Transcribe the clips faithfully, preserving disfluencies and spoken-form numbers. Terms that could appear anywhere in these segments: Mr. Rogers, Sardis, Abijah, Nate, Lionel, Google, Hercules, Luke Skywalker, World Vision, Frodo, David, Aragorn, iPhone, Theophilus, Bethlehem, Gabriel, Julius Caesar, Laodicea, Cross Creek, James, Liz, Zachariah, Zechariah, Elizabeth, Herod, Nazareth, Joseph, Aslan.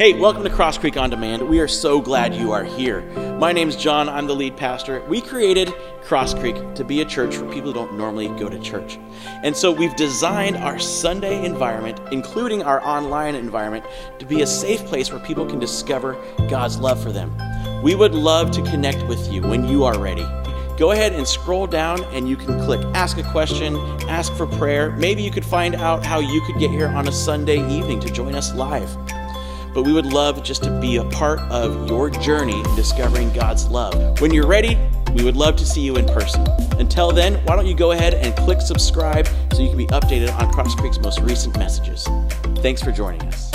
Hey, welcome to Cross Creek On Demand. We are so glad you are here. My name's John. I'm the lead pastor. We created Cross Creek to be a church for people who don't normally go to church. And so we've designed our Sunday environment, including our online environment, to be a safe place where people can discover God's love for them. We would love to connect with you when you are ready. Go ahead and scroll down and you can click ask a question, ask for prayer. Maybe you could find out how you could get here on a Sunday evening to join us live. But we would love just to be a part of your journey in discovering God's love. When you're ready, we would love to see you in person. Until then, why don't you go ahead and click subscribe so you can be updated on Cross Creek's most recent messages. Thanks for joining us.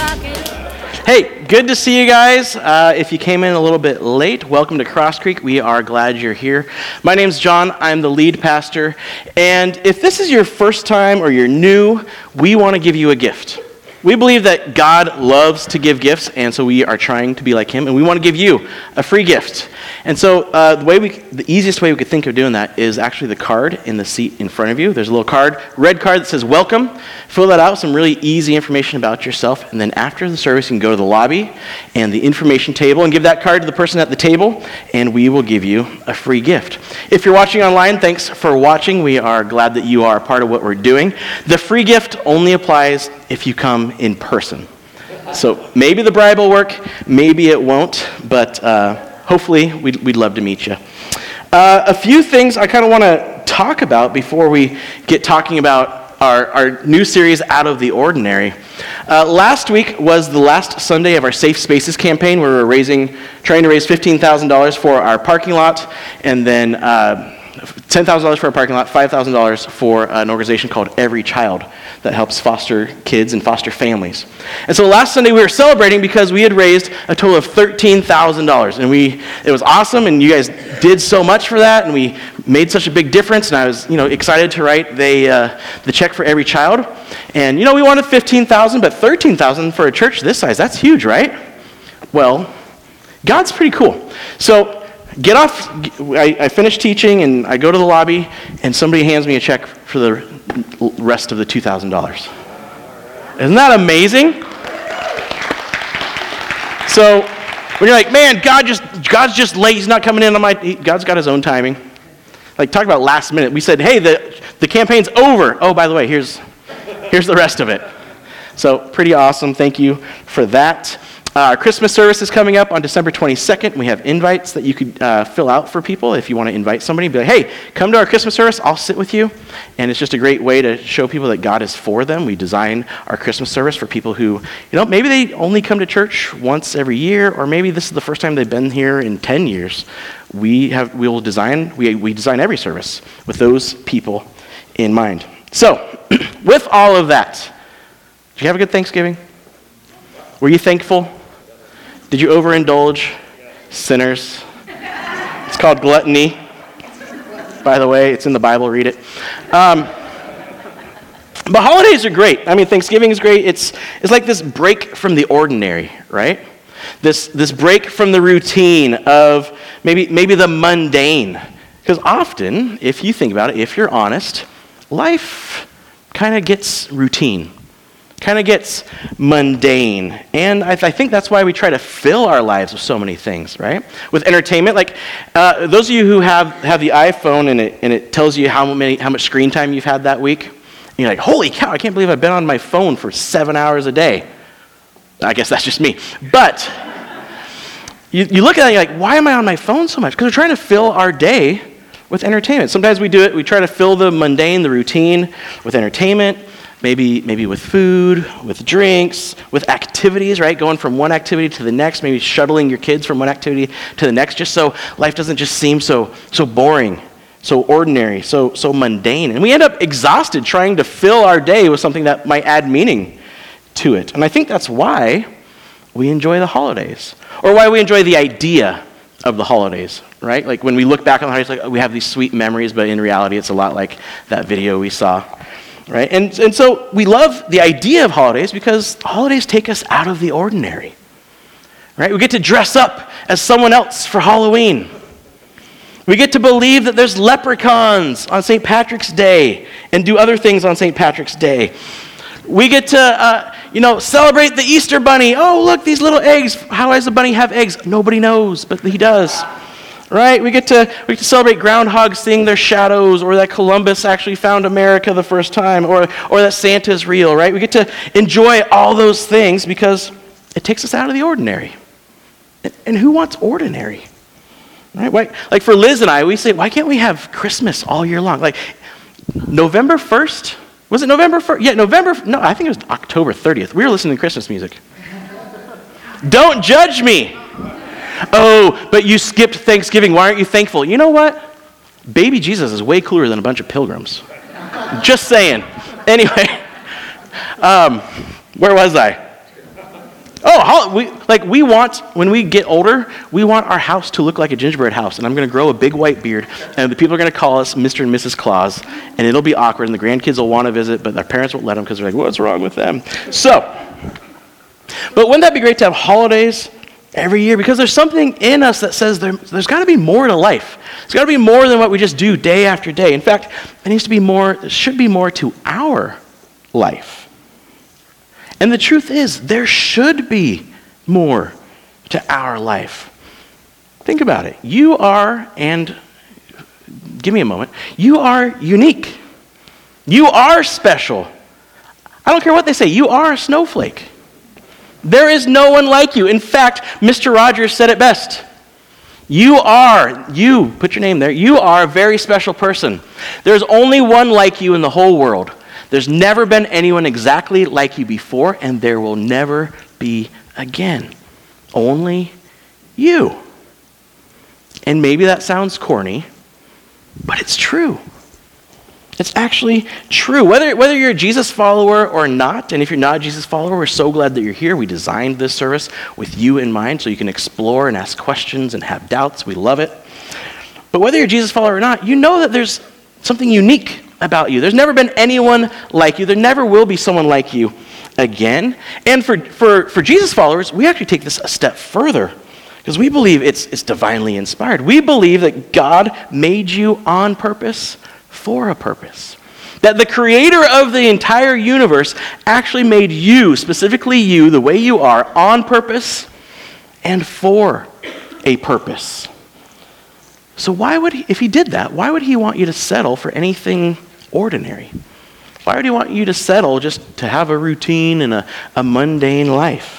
Hey, good to see you guys. Uh, if you came in a little bit late, welcome to Cross Creek. We are glad you're here. My name's John. I'm the lead pastor. And if this is your first time or you're new, we want to give you a gift. We believe that God loves to give gifts, and so we are trying to be like him, and we want to give you a free gift. And so uh, the way we, the easiest way we could think of doing that is actually the card in the seat in front of you. There's a little card, red card that says welcome. Fill that out, some really easy information about yourself, and then after the service, you can go to the lobby and the information table and give that card to the person at the table, and we will give you a free gift. If you're watching online, thanks for watching. We are glad that you are a part of what we're doing. The free gift only applies if you come in person. So maybe the bribe will work, maybe it won't, but uh, hopefully we'd, we'd love to meet you. Uh, a few things I kind of want to talk about before we get talking about our, our new series, Out of the Ordinary. Uh, last week was the last Sunday of our Safe Spaces campaign, where we were raising, trying to raise fifteen thousand dollars for our parking lot, and then uh, ten thousand dollars for a parking lot, five thousand dollars for an organization called Every Child that helps foster kids and foster families. And so last Sunday we were celebrating because we had raised a total of thirteen thousand dollars, and we it was awesome, and you guys did so much for that, and we made such a big difference, and I was you know excited to write the uh, the check for Every Child. And you know we wanted fifteen thousand dollars, but thirteen thousand dollars for a church this size, that's huge, right? Well, God's pretty cool. So Get off, I, I finish teaching and I go to the lobby and somebody hands me a check for the rest of the two thousand dollars. Isn't that amazing? So when you're like, man, God just, God's just late, he's not coming in on my, he, God's got his own timing. Like talk about last minute. We said, hey, the, the campaign's over. Oh, by the way, here's, here's the rest of it. So pretty awesome. Thank you for that. Uh, our Christmas service is coming up on December twenty-second. We have invites that you could uh, fill out for people if you want to invite somebody. Be like, hey, come to our Christmas service. I'll sit with you. And it's just a great way to show people that God is for them. We design our Christmas service for people who, you know, maybe they only come to church once every year, or maybe this is the first time they've been here in ten years. We have we will design, we, we design every service with those people in mind. So, with all of that, did you have a good Thanksgiving? Were you thankful? Did you overindulge? Sinners. It's called gluttony. By the way, it's in the Bible, read it. Um, but holidays are great. I mean, Thanksgiving is great. It's it's like this break from the ordinary, right? This this break from the routine of maybe maybe the mundane. Because often, if you think about it, if you're honest, life kind of gets routine. Kind of gets mundane. And I, th- I think that's why we try to fill our lives with so many things, right? With entertainment, like uh, those of you who have, have the iPhone and it and it tells you how many how much screen time you've had that week, and you're like, holy cow, I can't believe I've been on my phone for seven hours a day. I guess that's just me. But you, you look at it and you're like, why am I on my phone so much? Because we're trying to fill our day with entertainment. Sometimes we do it, we try to fill the mundane, the routine with entertainment. Maybe maybe with food, with drinks, with activities, right? Going from one activity to the next, maybe shuttling your kids from one activity to the next, just so life doesn't just seem so so boring, so ordinary, so so mundane. And we end up exhausted trying to fill our day with something that might add meaning to it. And I think that's why we enjoy the holidays, or why we enjoy the idea of the holidays, right? Like when we look back on the holidays, like, oh, we have these sweet memories, but in reality, it's a lot like that video we saw. Right? And and so we love the idea of holidays because holidays take us out of the ordinary. Right? We get to dress up as someone else for Halloween. We get to believe that there's leprechauns on Saint Patrick's Day and do other things on Saint Patrick's Day. We get to uh, You know, celebrate the Easter bunny. Oh, look, these little eggs. How does the bunny have eggs? Nobody knows, but he does. Right? We get to we get to celebrate groundhogs seeing their shadows, or that Columbus actually found America the first time, or or that Santa's real, right? We get to enjoy all those things because it takes us out of the ordinary. And who wants ordinary? Right? Why, like for Liz and I, we say, why can't we have Christmas all year long? Like November first? Was it November first? Yeah, November, no, I think it was October thirtieth. We were listening to Christmas music. Don't judge me. Oh, but you skipped Thanksgiving. Why aren't you thankful? You know what? Baby Jesus is way cooler than a bunch of pilgrims. Just saying. Anyway, um, where was I? Oh, we, like we want, when we get older, we want our house to look like a gingerbread house, and I'm going to grow a big white beard, and the people are going to call us Mister and Missus Claus, and it'll be awkward, and the grandkids will want to visit, but their parents won't let them because they're like, what's wrong with them? So, but wouldn't that be great to have holidays every year? Because there's something in us that says there, there's got to be more to life. There's got to be more than what we just do day after day. In fact, there needs to be more, there should be more to our life. And the truth is, there should be more to our life. Think about it. You are, and give me a moment, you are unique. You are special. I don't care what they say, you are a snowflake. There is no one like you. In fact, Mister Rogers said it best. You are, you, put your name there, you are a very special person. There's only one like you in the whole world. There's never been anyone exactly like you before, and there will never be again. Only you. And maybe that sounds corny, but it's true. It's actually true. Whether whether you're a Jesus follower or not, and if you're not a Jesus follower, we're so glad that you're here. We designed this service with you in mind so you can explore and ask questions and have doubts. We love it. But whether you're a Jesus follower or not, you know that there's something unique about you. There's never been anyone like you. There never will be someone like you again. And for for, for Jesus followers, we actually take this a step further because we believe it's it's divinely inspired. We believe that God made you on purpose for a purpose. That the creator of the entire universe actually made you, specifically you, the way you are, on purpose and for a purpose. So why would he, if he did that, why would he want you to settle for anything ordinary? Why would he want you to settle just to have a routine and a, a mundane life?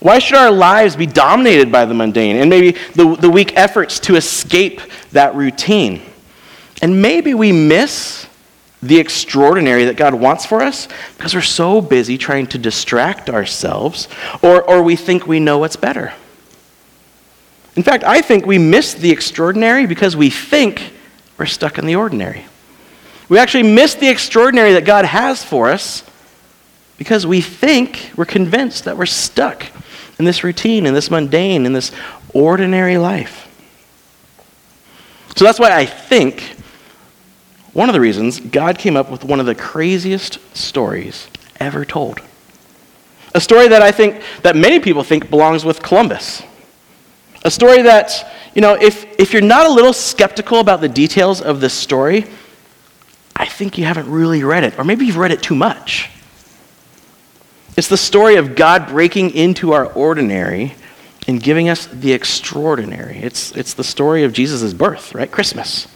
Why should our lives be dominated by the mundane and maybe the, the weak efforts to escape that routine? And maybe we miss the extraordinary that God wants for us because we're so busy trying to distract ourselves, or, or we think we know what's better. In fact, I think we miss the extraordinary because we think we're stuck in the ordinary. We actually miss the extraordinary that God has for us because we think, we're convinced that we're stuck in this routine, in this mundane, in this ordinary life. So that's why I think one of the reasons God came up with one of the craziest stories ever told. A story that I think, that many people think belongs with Columbus. A story that, you know, if, if you're not a little skeptical about the details of this story, I think you haven't really read it, or maybe you've read it too much. It's the story of God breaking into our ordinary and giving us the extraordinary. It's it's the story of Jesus' birth, right? Christmas.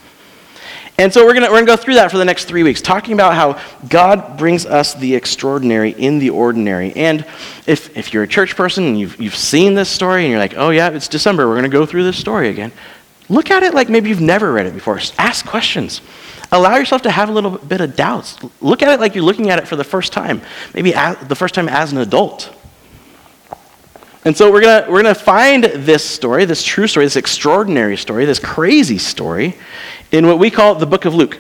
And so we're gonna we're gonna go through that for the next three weeks, talking about how God brings us the extraordinary in the ordinary. And if if you're a church person and you've you've seen this story and you're like, oh yeah, it's December, we're gonna go through this story again. Look at it like maybe you've never read it before. Ask questions. Allow yourself to have a little bit of doubts. Look at it like you're looking at it for the first time, maybe as, the first time as an adult. And so we're gonna we're gonna find this story, this true story, this extraordinary story, this crazy story, in what we call the book of Luke.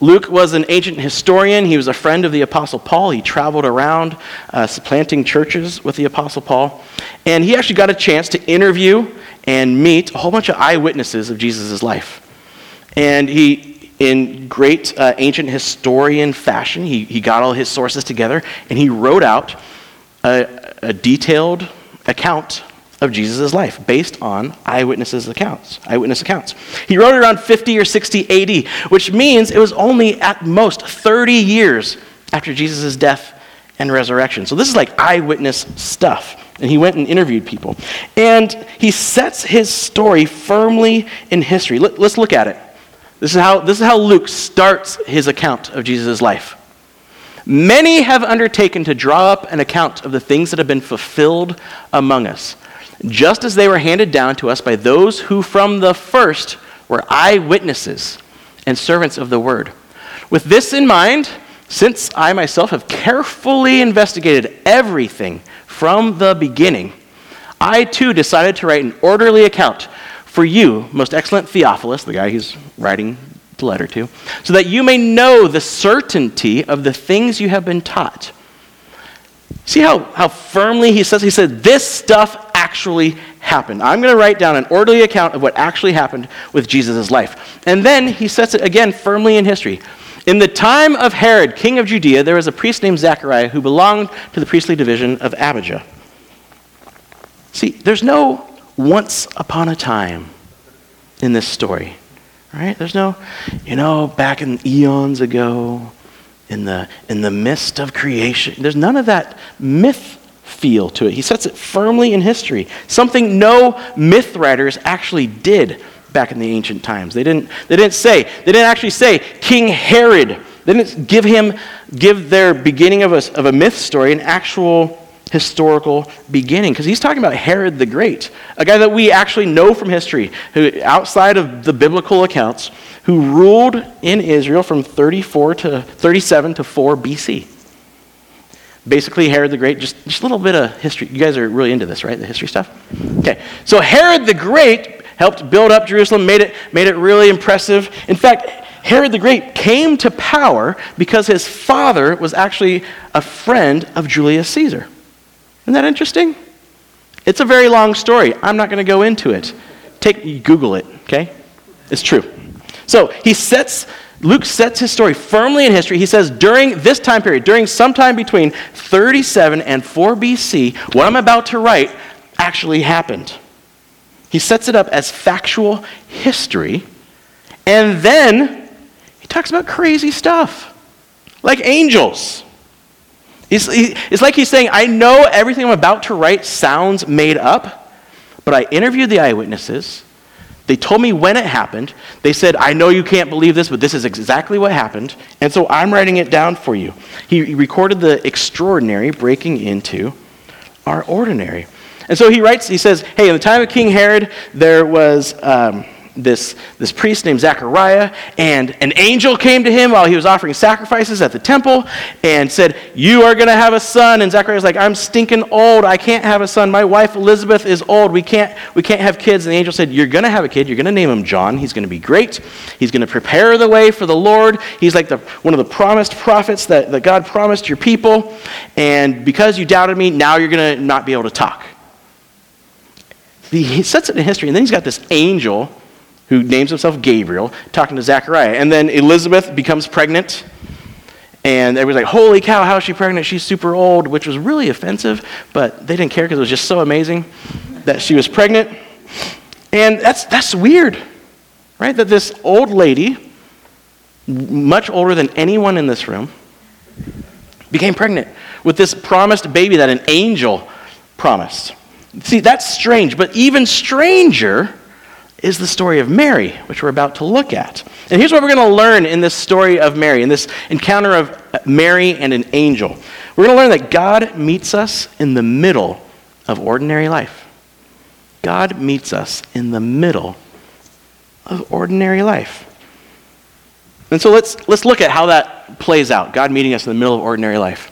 Luke was an ancient historian. He was a friend of the Apostle Paul. He traveled around uh, planting churches with the Apostle Paul, and he actually got a chance to interview and meet a whole bunch of eyewitnesses of Jesus' life. And he, in great uh, ancient historian fashion, he he got all his sources together and he wrote out a, a detailed account of Jesus' life based on eyewitnesses' accounts, eyewitness accounts. He wrote it around fifty or sixty A D, which means it was only at most thirty years after Jesus' death and resurrection. So this is like eyewitness stuff. And he went and interviewed people. And he sets his story firmly in history. Let, let's look at it. This is how this is how Luke starts his account of Jesus' life. Many have undertaken to draw up an account of the things that have been fulfilled among us, just as they were handed down to us by those who from the first were eyewitnesses and servants of the word. With this in mind, since I myself have carefully investigated everything from the beginning, I too decided to write an orderly account for you, most excellent Theophilus, the guy he's writing the letter to, so that you may know the certainty of the things you have been taught. See how, how firmly he says, he said, this stuff actually happened. I'm going to write down an orderly account of what actually happened with Jesus' life. And then he sets it again firmly in history. In the time of Herod, king of Judea, there was a priest named Zachariah who belonged to the priestly division of Abijah. See, there's no once upon a time in this story, right? There's no, you know, back in eons ago, in the in the midst of creation. There's none of that myth feel to it. He sets it firmly in history, something no myth writers actually did back in the ancient times. They didn't they didn't say, they didn't actually say King Herod. They didn't give him, give their beginning of a, of a myth story an actual historical beginning, because he's talking about Herod the Great, a guy that we actually know from history, who outside of the biblical accounts, who ruled in Israel from thirty-four to thirty-seven to four B C. Basically, Herod the Great, just, just a little bit of history. You guys are really into this, right? The history stuff? Okay. So Herod the Great helped build up Jerusalem, made it made it really impressive. In fact, Herod the Great came to power because his father was actually a friend of Julius Caesar. Isn't that interesting? It's a very long story. I'm not going to go into it. Take Google it, okay? It's true. So he sets, Luke sets his story firmly in history. He says during this time period, during sometime between thirty-seven and four B C, what I'm about to write actually happened. He sets it up as factual history, and then he talks about crazy stuff, like angels. He's, he, it's like he's saying, I know everything I'm about to write sounds made up, but I interviewed the eyewitnesses. They told me when it happened. They said, I know you can't believe this, but this is exactly what happened, and so I'm writing it down for you. He, he recorded the extraordinary breaking into our ordinary. And so he writes, he says, hey, in the time of King Herod, there was um, this, this priest named Zachariah, and an angel came to him while he was offering sacrifices at the temple and said, you are going to have a son. And Zachariah's like, I'm stinking old. I can't have a son. My wife Elizabeth is old. We can't, we can't have kids. And the angel said, you're going to have a kid. You're going to name him John. He's going to be great. He's going to prepare the way for the Lord. He's like the one of the promised prophets that, that God promised your people. And because you doubted me, now you're going to not be able to talk. He sets it in history, and then he's got this angel who names himself Gabriel talking to Zechariah. And then Elizabeth becomes pregnant, and everybody's like, holy cow, how is she pregnant? She's super old, which was really offensive, but they didn't care because it was just so amazing that she was pregnant. And that's that's weird, right? That this old lady, much older than anyone in this room, became pregnant with this promised baby that an angel promised. See, that's strange, but even stranger is the story of Mary, which we're about to look at. And here's what we're going to learn in this story of Mary, in this encounter of Mary and an angel. We're going to learn that God meets us in the middle of ordinary life. God meets us in the middle of ordinary life. And so let's let's look at how that plays out, God meeting us in the middle of ordinary life.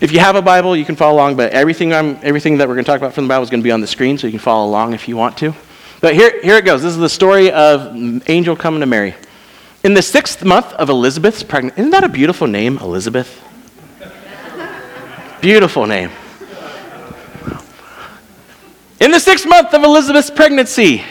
If you have a Bible, you can follow along, but everything I'm, everything that we're going to talk about from the Bible is going to be on the screen, so you can follow along if you want to. But here, here it goes. This is the story of angel coming to Mary. In the sixth month of Elizabeth's pregnancy, isn't that a beautiful name, Elizabeth? Beautiful name. In the sixth month of Elizabeth's pregnancy,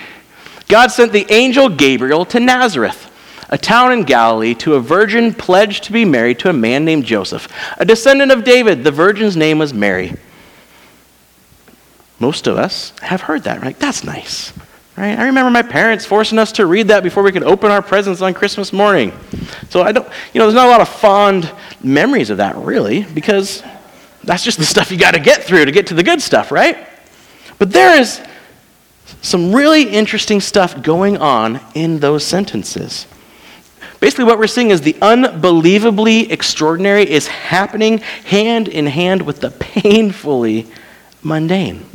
God sent the angel Gabriel to Nazareth, a town in Galilee, to a virgin pledged to be married to a man named Joseph, a descendant of David. The virgin's name was Mary. Most of us have heard that, right? That's nice, right? I remember my parents forcing us to read that before we could open our presents on Christmas morning. So I don't, you know, there's not a lot of fond memories of that, really, because that's just the stuff you got to get through to get to the good stuff, right? But there is some really interesting stuff going on in those sentences. Basically, what we're seeing is the unbelievably extraordinary is happening hand in hand with the painfully mundane.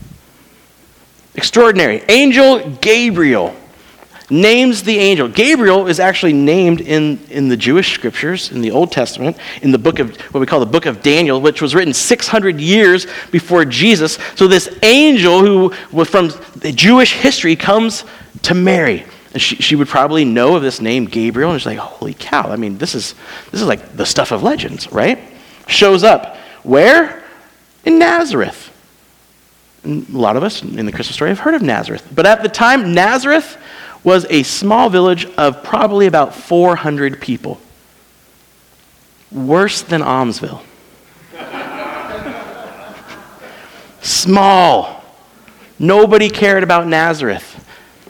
Extraordinary. Angel Gabriel names the angel. Gabriel is actually named in, in the Jewish scriptures, in the Old Testament, in the book of what we call the book of Daniel, which was written six hundred years before Jesus. So this angel who was from the Jewish history comes to Mary. And she, she would probably know of this name Gabriel, and she's like, holy cow, I mean, this is this is like the stuff of legends, right? Shows up. Where? In Nazareth. And a lot of us in the Christmas story have heard of Nazareth. But at the time, Nazareth was a small village of probably about four hundred people. Worse than Almsville. Small. Nobody cared about Nazareth.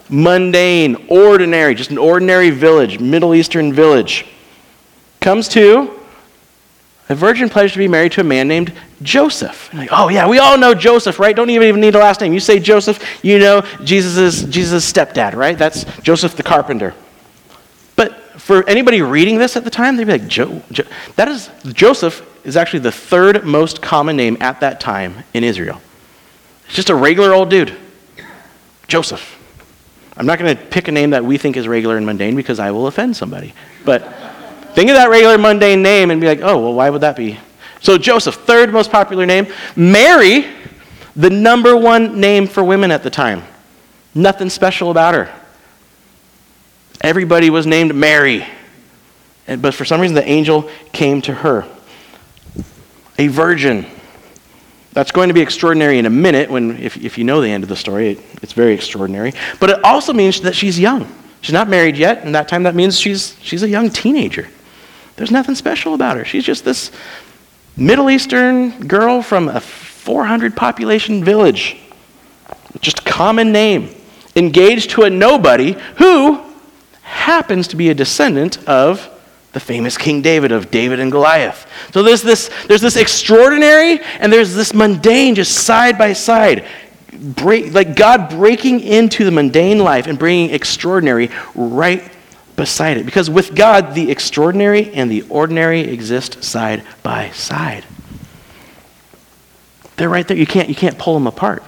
Mundane, ordinary, just an ordinary village, Middle Eastern village. Comes to a virgin pledged to be married to a man named Joseph. Like, oh yeah, we all know Joseph, right? Don't even need a last name. You say Joseph, you know Jesus' Jesus' stepdad, right? That's Joseph the carpenter. But for anybody reading this at the time, they'd be like, jo- jo- that is Joseph is actually the third most common name at that time in Israel. It's just a regular old dude, Joseph. I'm not going to pick a name that we think is regular and mundane because I will offend somebody. But think of that regular mundane name and be like, oh, well, why would that be? So Joseph, third most popular name. Mary, the number one name for women at the time. Nothing special about her. Everybody was named Mary. And, but for some reason, the angel came to her. A virgin. That's going to be extraordinary in a minute when, if, if you know the end of the story, it, it's very extraordinary. But it also means that she's young. She's not married yet, and that time that means she's she's a young teenager. There's nothing special about her. She's just this Middle Eastern girl from a four hundred population village. Just a common name. Engaged to a nobody who happens to be a descendant of the famous King David of David and Goliath. So there's this, there's this extraordinary and there's this mundane just side by side. Break, like God breaking into the mundane life and bringing extraordinary right beside it. Because with God, the extraordinary and the ordinary exist side by side. They're right there. You can't, you can't pull them apart.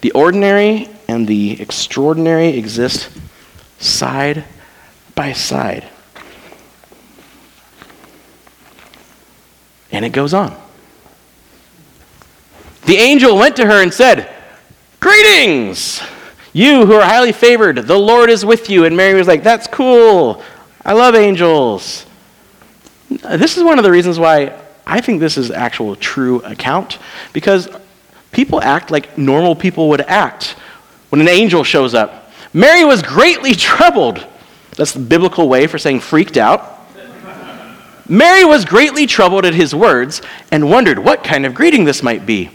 The ordinary and the extraordinary exist side by side. And it goes on. The angel went to her and said, "Greetings, you who are highly favored. The Lord is with you." And Mary was like, "That's cool. I love angels." This is one of the reasons why I think this is actual true account, because people act like normal people would act when an angel shows up. Mary was greatly troubled. That's the biblical way for saying freaked out. Mary was greatly troubled at his words and wondered what kind of greeting this might be.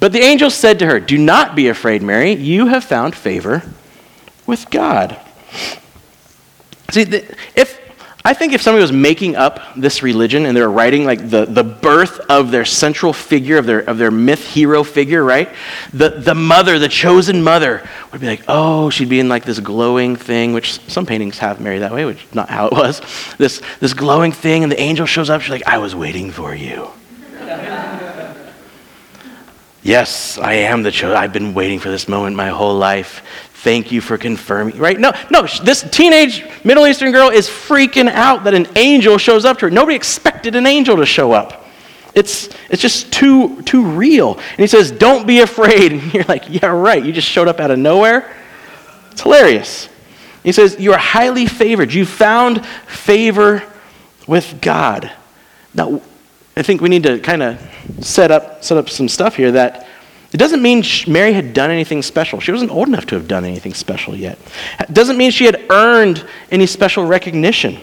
But the angel said to her, "Do not be afraid, Mary. You have found favor with God." See, the, if I think if somebody was making up this religion and they were writing like the, the birth of their central figure, of their of their myth hero figure, right? The the mother, the chosen mother, would be like, oh, she'd be in like this glowing thing, which some paintings have Mary that way, which is not how it was. This this glowing thing, and the angel shows up, she's like, "I was waiting for you." "Yes, I am the chosen. I've been waiting for this moment my whole life. Thank you for confirming," right? No, no, this teenage Middle Eastern girl is freaking out that an angel shows up to her. Nobody expected an angel to show up. It's it's just too too real. And he says, "Don't be afraid." And you're like, yeah, right. You just showed up out of nowhere. It's hilarious. He says, "You are highly favored. You found favor with God." Now, I think we need to kind of set up set up some stuff here that it doesn't mean Mary had done anything special. She wasn't old enough to have done anything special yet. It doesn't mean she had earned any special recognition.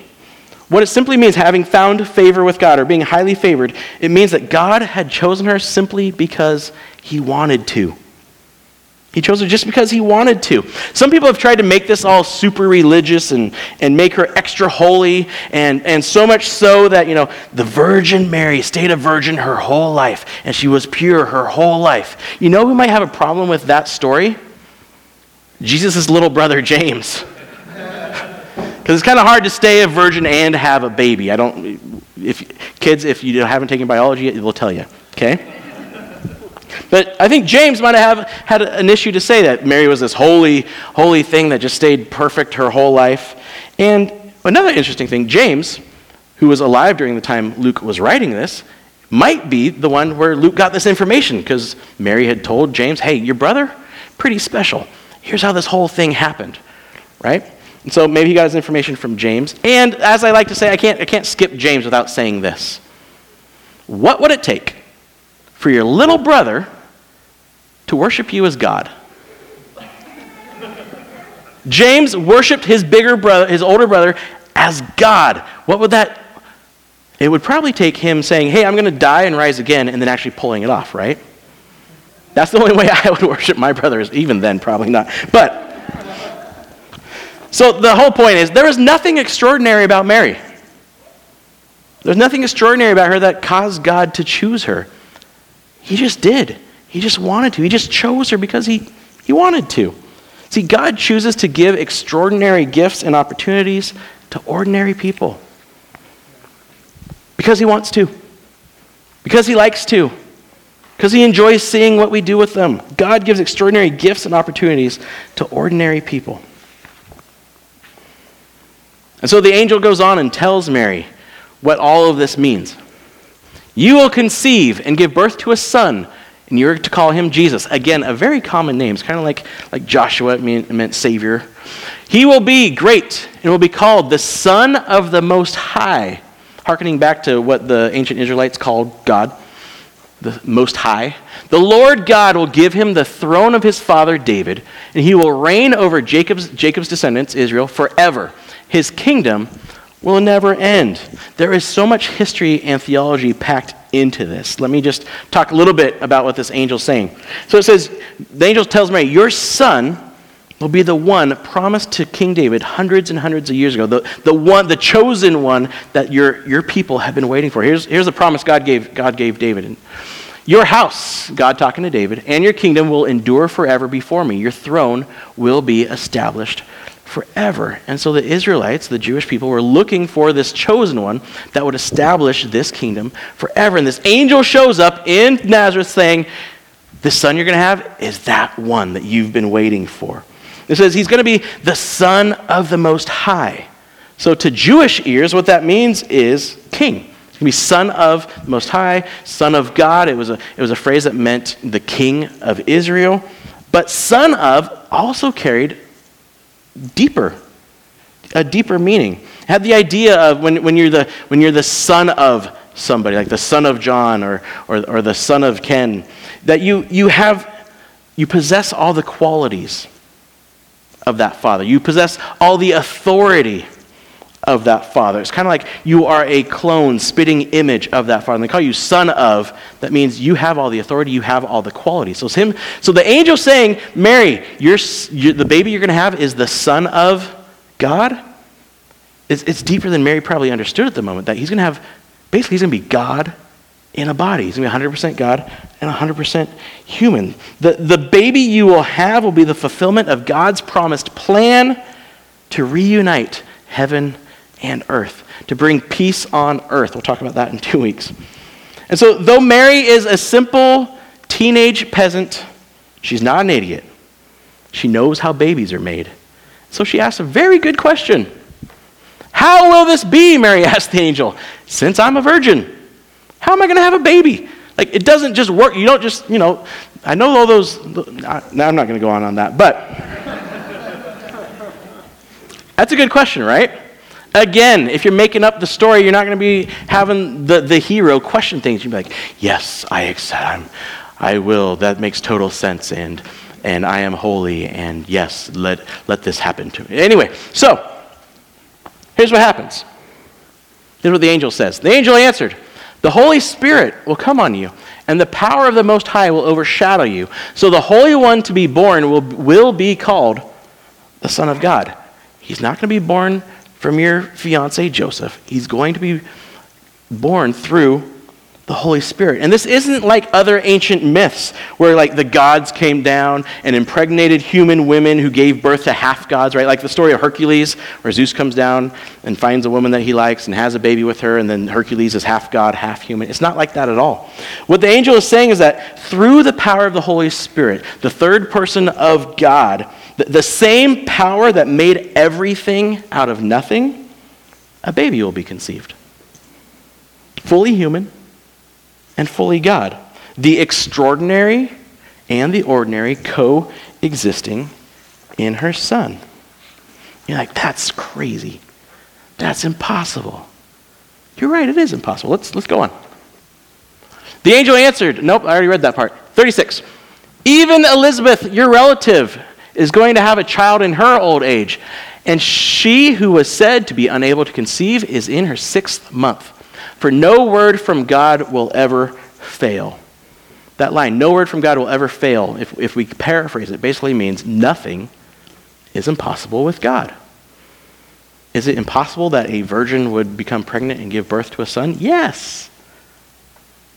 What it simply means, having found favor with God or being highly favored, it means that God had chosen her simply because he wanted to. He chose her just because he wanted to. Some people have tried to make this all super religious and, and make her extra holy, and, and so much so that, you know, the Virgin Mary stayed a virgin her whole life, and she was pure her whole life. You know who might have a problem with that story? Jesus' little brother, James. Because it's kind of hard to stay a virgin and have a baby. I don't, if kids, if you haven't taken biology, it will tell you, okay? But I think James might have had an issue to say that Mary was this holy, holy thing that just stayed perfect her whole life. And another interesting thing, James, who was alive during the time Luke was writing this, might be the one where Luke got this information, because Mary had told James, hey, your brother, pretty special. Here's how this whole thing happened, right? And so maybe he got his information from James. And as I like to say, I can't, I can't skip James without saying this. What would it take for your little brother to worship you as God? James worshipped his bigger brother, his older brother, as God. What would that? It would probably take him saying, "Hey, I'm going to die and rise again," and then actually pulling it off, right? That's the only way I would worship my brothers. Even then, probably not. But so the whole point is, there was nothing extraordinary about Mary. There's nothing extraordinary about her that caused God to choose her. He just did. He just wanted to. He just chose her because he, he wanted to. See, God chooses to give extraordinary gifts and opportunities to ordinary people because he wants to, because he likes to, because he enjoys seeing what we do with them. God gives extraordinary gifts and opportunities to ordinary people. And so the angel goes on and tells Mary what all of this means. You will conceive and give birth to a son, and you're to call him Jesus. Again, a very common name. It's kind of like, like Joshua mean, meant Savior. He will be great and will be called the Son of the Most High, hearkening back to what the ancient Israelites called God, the Most High. The Lord God will give him the throne of his father David, and he will reign over Jacob's, Jacob's descendants, Israel, forever. His kingdom will never end. There is so much history and theology packed into this. Let me just talk a little bit about what this angel's saying. So it says, the angel tells Mary, your son will be the one promised to King David hundreds and hundreds of years ago, the, the one, the chosen one that your, your people have been waiting for. Here's, here's the promise God gave, God gave David. And your house, God talking to David, and your kingdom will endure forever before me. Your throne will be established forever. And so the Israelites, the Jewish people, were looking for this chosen one that would establish this kingdom forever. And this angel shows up in Nazareth saying, the son you're going to have is that one that you've been waiting for. It says he's going to be the Son of the Most High. So to Jewish ears, what that means is king. He's going to be Son of the Most High, Son of God. It was a, it was a phrase that meant the King of Israel. But Son of also carried deeper, a deeper meaning. It had the idea of when, when you're the when you're the son of somebody, like the son of John or or, or the son of Ken, that you you have you possess all the qualities of that father. You possess all the authority of that father. It's kind of like you are a clone, spitting image of that father. And they call you son of. That means you have all the authority. You have all the qualities. So it's him. So the angel saying, Mary, you're, you're, the baby you're going to have is the Son of God. It's, it's deeper than Mary probably understood at the moment. That he's going to have, basically he's going to be God in a body. He's going to be one hundred percent God and one hundred percent human. The, the baby you will have will be the fulfillment of God's promised plan to reunite heaven and earth, to bring peace on earth. We'll talk about that in two weeks. And so though Mary is a simple teenage peasant, she's not an idiot. She knows how babies are made. So she asked a very good question. How will this be, Mary asked the angel, since I'm a virgin? How am I going to have a baby? Like, it doesn't just work. You don't just, you know, I know all those, now I'm not going to go on on that, but that's a good question, right? Again, if you're making up the story, you're not going to be having the, the hero question things. You'd be like, yes, I accept, I'm, I will, that makes total sense, and and I am holy, and yes, let, let this happen to me. Anyway, so, here's what happens. Here's what the angel says. The angel answered, the Holy Spirit will come on you, and the power of the Most High will overshadow you. So the Holy One to be born will, will be called the Son of God. He's not going to be born from your fiancé, Joseph. He's going to be born through the Holy Spirit. And this isn't like other ancient myths where like the gods came down and impregnated human women who gave birth to half-gods, right? Like the story of Hercules where Zeus comes down and finds a woman that he likes and has a baby with her, and then Hercules is half-god, half-human. It's not like that at all. What the angel is saying is that through the power of the Holy Spirit, the third person of God, the, the same power that made everything out of nothing, a baby will be conceived. Fully human and fully God, the extraordinary and the ordinary coexisting in her Son. You're like, that's crazy. That's impossible. You're right, it is impossible. Let's let's go on. The angel answered, nope, I already read that part. thirty-six, even Elizabeth, your relative, is going to have a child in her old age, and she who was said to be unable to conceive is in her sixth month. For no word from God will ever fail. That line, no word from God will ever fail, if, if we paraphrase it, basically means nothing is impossible with God. Is it impossible that a virgin would become pregnant and give birth to a son? Yes.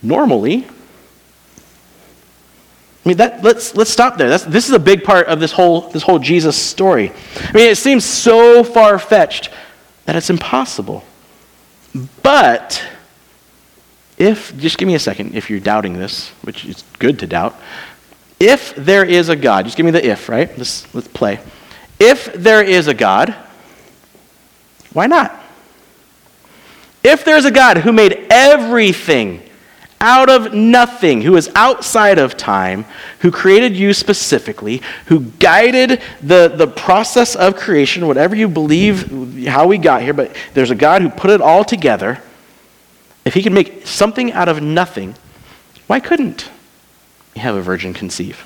Normally. I mean, that, let's let's stop there. That's, this is a big part of this whole this whole Jesus story. I mean, it seems so far-fetched that it's impossible. But if, just give me a second, if you're doubting this, which is good to doubt, if there is a God, just give me the if, right? Let's, let's play. If there is a God, why not? If there's a God who made everything out of nothing, who is outside of time, who created you specifically, who guided the, the process of creation, whatever you believe how we got here, but there's a God who put it all together. If he can make something out of nothing, why couldn't he have a virgin conceive?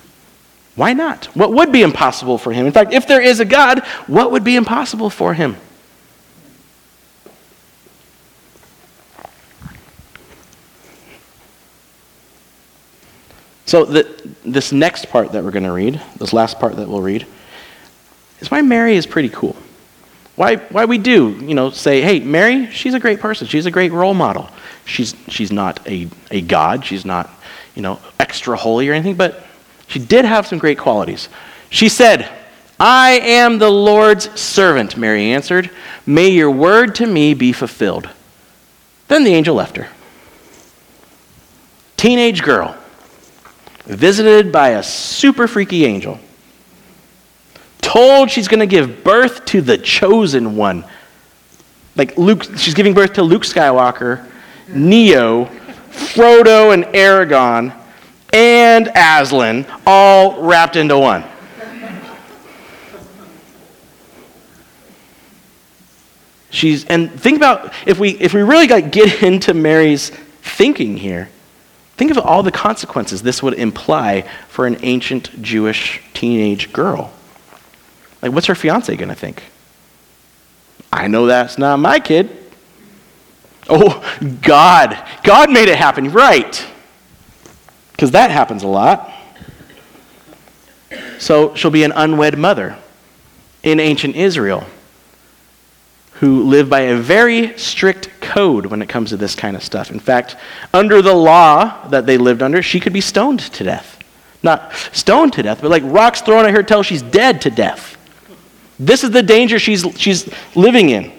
Why not? What would be impossible for him? In fact, if there is a God, what would be impossible for him? So the, this next part that we're going to read, this last part that we'll read, is why Mary is pretty cool. Why why we do, you know, say, hey, Mary, she's a great person. She's a great role model. She's she's not a, a god. She's not, you know, extra holy or anything, but she did have some great qualities. She said, I am the Lord's servant, Mary answered. May your word to me be fulfilled. Then the angel left her. Teenage girl. Visited by a super freaky angel. Told she's going to give birth to the chosen one. Like Luke, she's giving birth to Luke Skywalker, Neo, Frodo and Aragorn, and Aslan, all wrapped into one. She's, and think about, if we if we really like get into Mary's thinking here, think of all the consequences this would imply for an ancient Jewish teenage girl. Like, what's her fiancé going to think? I know that's not my kid. Oh, God. God made it happen, right? Because that happens a lot. So she'll be an unwed mother in ancient Israel who lived by a very strict code when it comes to this kind of stuff. In fact, under the law that they lived under, she could be stoned to death. Not stoned to death, but like rocks thrown at her till she's dead to death. This is the danger she's she's living in.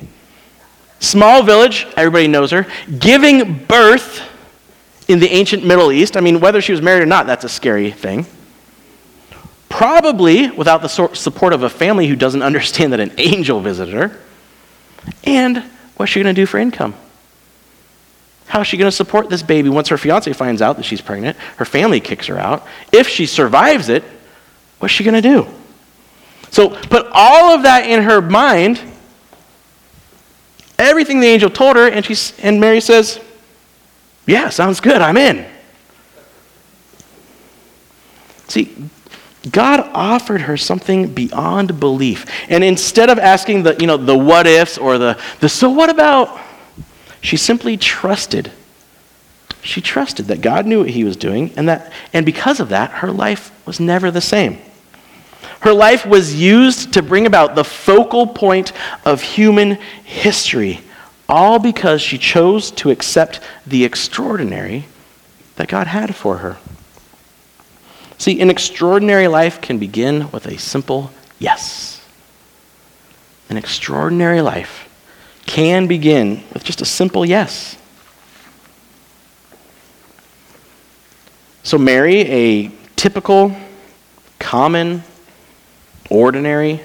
Small village, everybody knows her, giving birth in the ancient Middle East. I mean, whether she was married or not, that's a scary thing. Probably without the support of a family who doesn't understand that an angel visited her. And what's she going to do for income? How is she going to support this baby once her fiancé finds out that she's pregnant? Her family kicks her out. If she survives it, what's she going to do? So put all of that in her mind, everything the angel told her, and she's, and Mary says, yeah, sounds good, I'm in. See, God offered her something beyond belief. And instead of asking the, you know, the what ifs or the, the so what about, she simply trusted She trusted that God knew what he was doing, and that, and because of that, her life was never the same. Her life was used to bring about the focal point of human history, all because she chose to accept the extraordinary that God had for her. See, an extraordinary life can begin with a simple yes. An extraordinary life can begin with just a simple yes. So Mary, a typical, common, ordinary,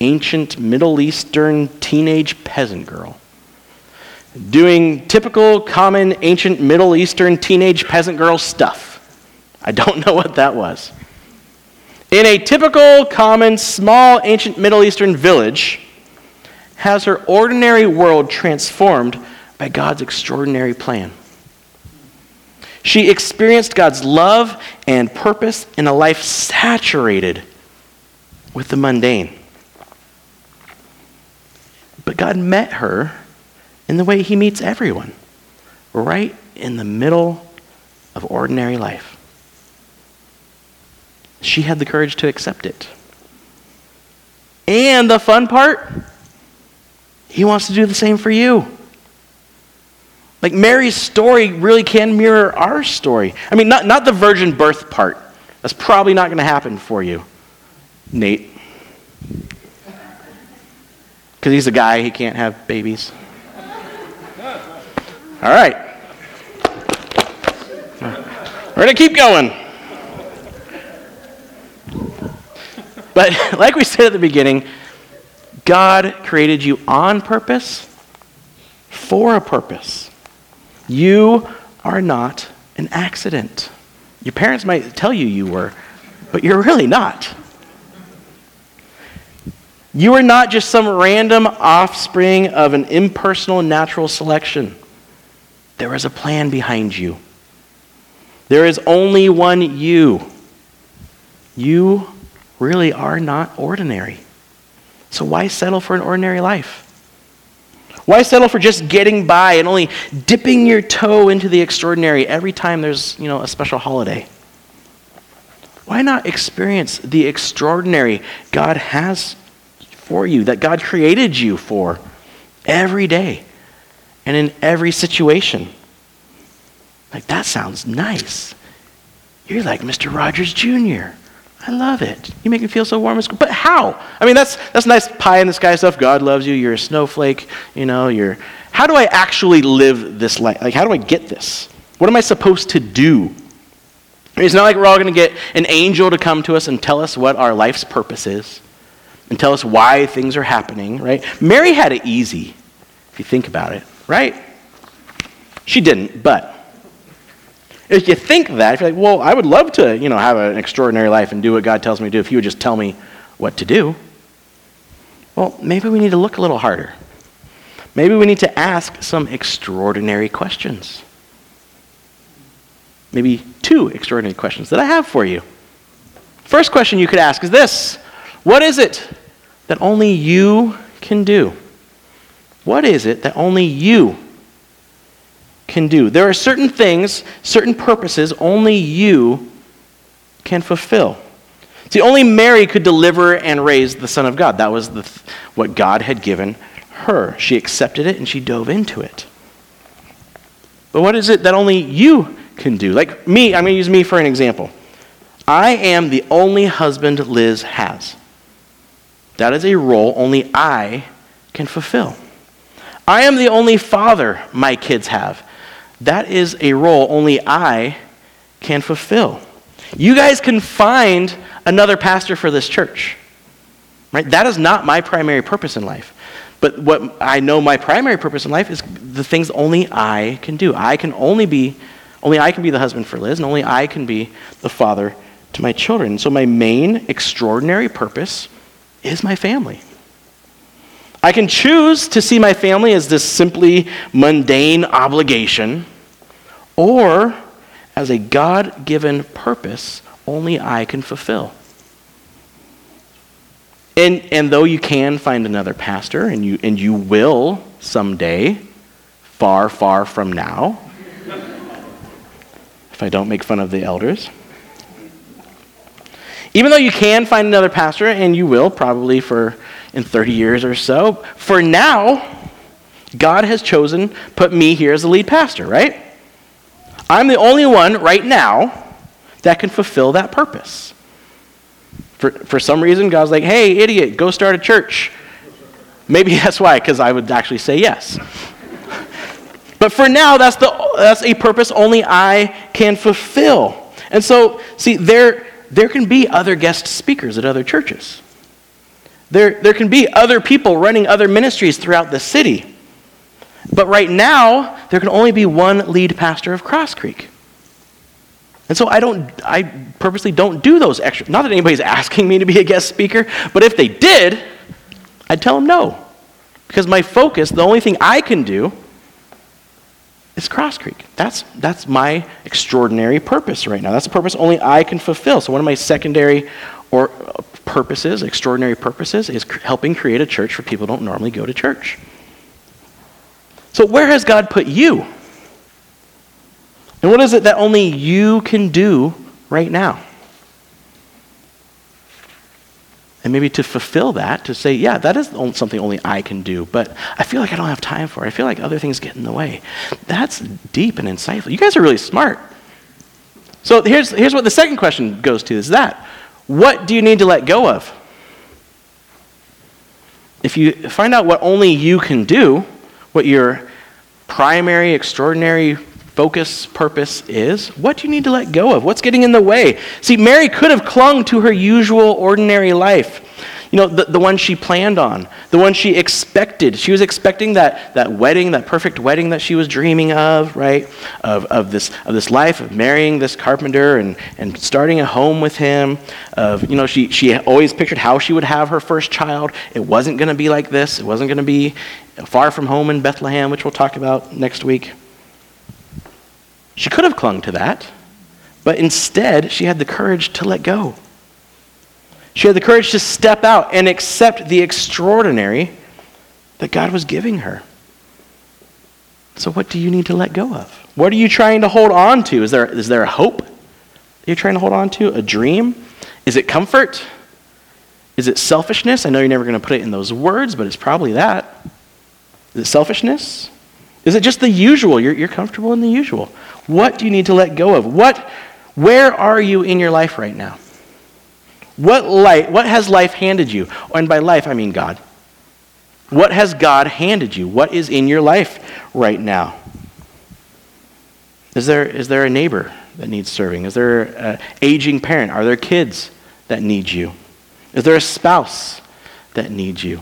ancient Middle Eastern teenage peasant girl, doing typical, common, ancient Middle Eastern teenage peasant girl stuff. I don't know what that was. In a typical, common, small, ancient Middle Eastern village, has her ordinary world transformed by God's extraordinary plan. She experienced God's love and purpose in a life saturated with the mundane. But God met her in the way he meets everyone, right in the middle of ordinary life. She had the courage to accept it. And the fun part, he wants to do the same for you. Like, Mary's story really can mirror our story. I mean, not, not the virgin birth part. That's probably not going to happen for you, Nate. Because he's a guy, he can't have babies. All right. We're going to keep going. But like we said at the beginning, God created you on purpose for a purpose. You are not an accident. Your parents might tell you you were, but you're really not. You are not just some random offspring of an impersonal natural selection. There is a plan behind you. There is only one you. You really are not ordinary. So why settle for an ordinary life? Why settle for just getting by and only dipping your toe into the extraordinary every time there's, you know, a special holiday? Why not experience the extraordinary God has for you, that God created you for, every day and in every situation? Like, that sounds nice. You're like Mister Rogers Junior I love it. You make me feel so warm. But how? I mean, that's that's nice pie in the sky stuff. God loves you. You're a snowflake. You know, you're... How do I actually live this life? Like, how do I get this? What am I supposed to do? It's not like we're all going to get an angel to come to us and tell us what our life's purpose is and tell us why things are happening, right? Mary had it easy, if you think about it, right? She didn't, but... If you think that, if you're like, well, I would love to, you know, have an extraordinary life and do what God tells me to do if you would just tell me what to do. Well, maybe we need to look a little harder. Maybe we need to ask some extraordinary questions. Maybe two extraordinary questions that I have for you. First question you could ask is this: what is it that only you can do? What is it that only you can do? There are certain things, certain purposes only you can fulfill. See, only Mary could deliver and raise the Son of God. That was the th- what God had given her. She accepted it and she dove into it. But what is it that only you can do? Like me, I'm going to use me for an example. I am the only husband Liz has. That is a role only I can fulfill. I am the only father my kids have. That is a role only I can fulfill. You guys can find another pastor for this church, right? That is not my primary purpose in life. But what I know my primary purpose in life is the things only I can do. I can only be, only I can be the husband for Liz, and only I can be the father to my children. So my main extraordinary purpose is my family. I can choose to see my family as this simply mundane obligation, or as a God-given purpose only I can fulfill. And and though you can find another pastor, and you and you will someday, far, far from now, if I don't make fun of the elders. Even though you can find another pastor, and you will probably for in thirty years or so, for now, God has chosen, put me here as the lead pastor, right? I'm the only one right now that can fulfill that purpose. For for some reason, God's like, hey, idiot, go start a church. Maybe that's why, because I would actually say yes. But for now, that's the that's a purpose only I can fulfill. And so, see, there there can be other guest speakers at other churches. There there can be other people running other ministries throughout the city. But right now, there can only be one lead pastor of Cross Creek. And so I don't I purposely don't do those extra. Not that anybody's asking me to be a guest speaker, but if they did, I'd tell them no. Because my focus, the only thing I can do, is Cross Creek. That's that's my extraordinary purpose right now. That's a purpose only I can fulfill. So one of my secondary or purposes, extraordinary purposes, is cr- helping create a church for people who don't normally go to church. So where has God put you? And what is it that only you can do right now? And maybe to fulfill that, to say, yeah, that is something only I can do, but I feel like I don't have time for it. I feel like other things get in the way. That's deep and insightful. You guys are really smart. So here's here's what the second question goes to, is that. What do you need to let go of? If you find out what only you can do, what your primary, extraordinary focus, purpose is, what do you need to let go of? What's getting in the way? See, Mary could have clung to her usual ordinary life. You know, the, the one she planned on, the one she expected. She was expecting that that wedding, that perfect wedding that she was dreaming of, right? Of of this of this life, of marrying this carpenter and, and starting a home with him. Of, you know, she she always pictured how she would have her first child. It wasn't gonna be like this. It wasn't gonna be far from home in Bethlehem, which we'll talk about next week. She could have clung to that, but instead she had the courage to let go. She had the courage to step out and accept the extraordinary that God was giving her. So what do you need to let go of? What are you trying to hold on to? Is there is there a hope you're trying to hold on to? A dream? Is it comfort? Is it selfishness? I know you're never going to put it in those words, but it's probably that. Is it selfishness? Is it just the usual? You're, you're comfortable in the usual. What do you need to let go of? What, where are you in your life right now? What light? What has life handed you? And by life, I mean God. What has God handed you? What is in your life right now? Is there is there a neighbor that needs serving? Is there an aging parent? Are there kids that need you? Is there a spouse that needs you?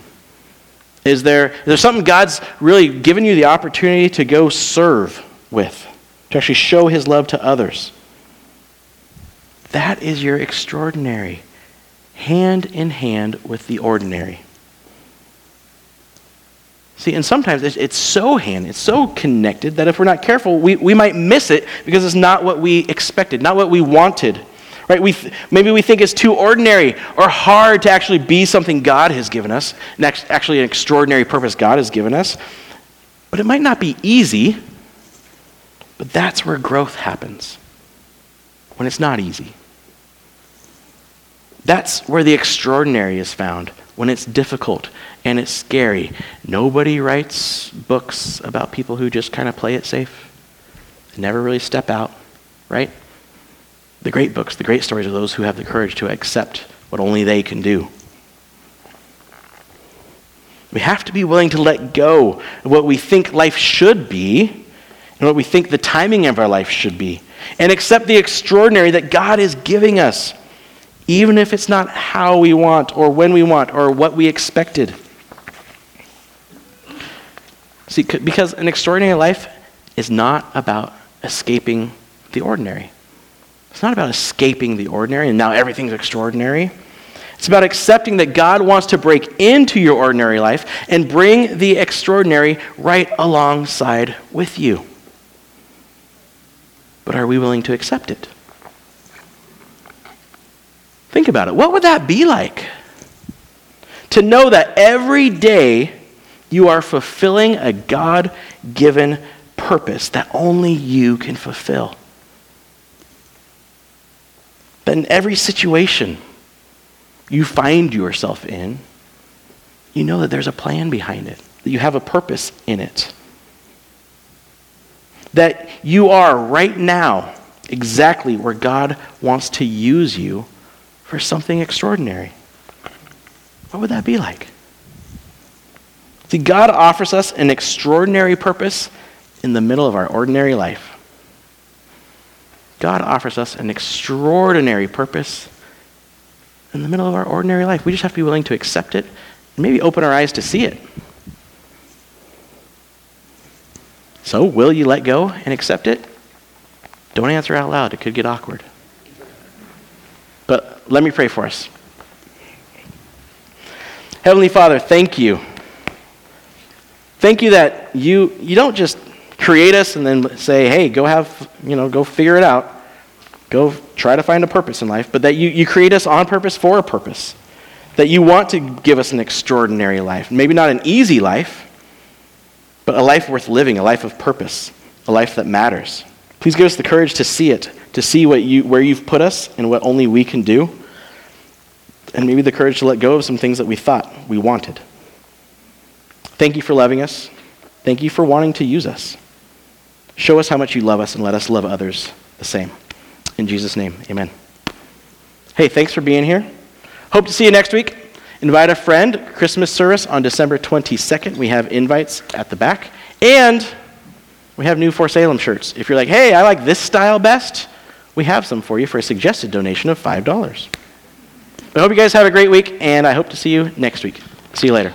Is there, is there something God's really given you the opportunity to go serve with, to actually show his love to others? That is your extraordinary, hand in hand with the ordinary. See, and sometimes it's, it's so hand, it's so connected that if we're not careful, we, we might miss it because it's not what we expected, not what we wanted, right? We th- maybe we think it's too ordinary or hard to actually be something God has given us, and ex- actually an extraordinary purpose God has given us, but it might not be easy, but that's where growth happens, when it's not easy. That's where the extraordinary is found, when it's difficult and it's scary. Nobody writes books about people who just kind of play it safe and never really step out, right? The great books, the great stories are those who have the courage to accept what only they can do. We have to be willing to let go of what we think life should be and what we think the timing of our life should be, and accept the extraordinary that God is giving us, even if it's not how we want or when we want or what we expected. See, because an extraordinary life is not about escaping the ordinary. It's not about escaping the ordinary and now everything's extraordinary. It's about accepting that God wants to break into your ordinary life and bring the extraordinary right alongside with you. But are we willing to accept it? Think about it. What would that be like? To know that every day you are fulfilling a God-given purpose that only you can fulfill. But in every situation you find yourself in, you know that there's a plan behind it, that you have a purpose in it. That you are right now exactly where God wants to use you for something extraordinary. What would that be like? See, God offers us an extraordinary purpose in the middle of our ordinary life. God offers us an extraordinary purpose in the middle of our ordinary life. We just have to be willing to accept it and maybe open our eyes to see it. So, will you let go and accept it? Don't answer out loud. It could get awkward. But let me pray for us. Heavenly Father, thank you. Thank you that you you don't just create us and then say, hey, go have, you know, go figure it out. Go try to find a purpose in life. But that you, you create us on purpose for a purpose. That you want to give us an extraordinary life. Maybe not an easy life, but a life worth living, a life of purpose, a life that matters. Please give us the courage to see it, to see what you where you've put us and what only we can do. And maybe the courage to let go of some things that we thought we wanted. Thank you for loving us. Thank you for wanting to use us. Show us how much you love us and let us love others the same. In Jesus' name, amen. Hey, thanks for being here. Hope to see you next week. Invite a friend. Christmas service on December twenty-second. We have invites at the back. And we have new For Salem shirts. If you're like, hey, I like this style best, we have some for you for a suggested donation of five dollars. I hope you guys have a great week, and I hope to see you next week. See you later.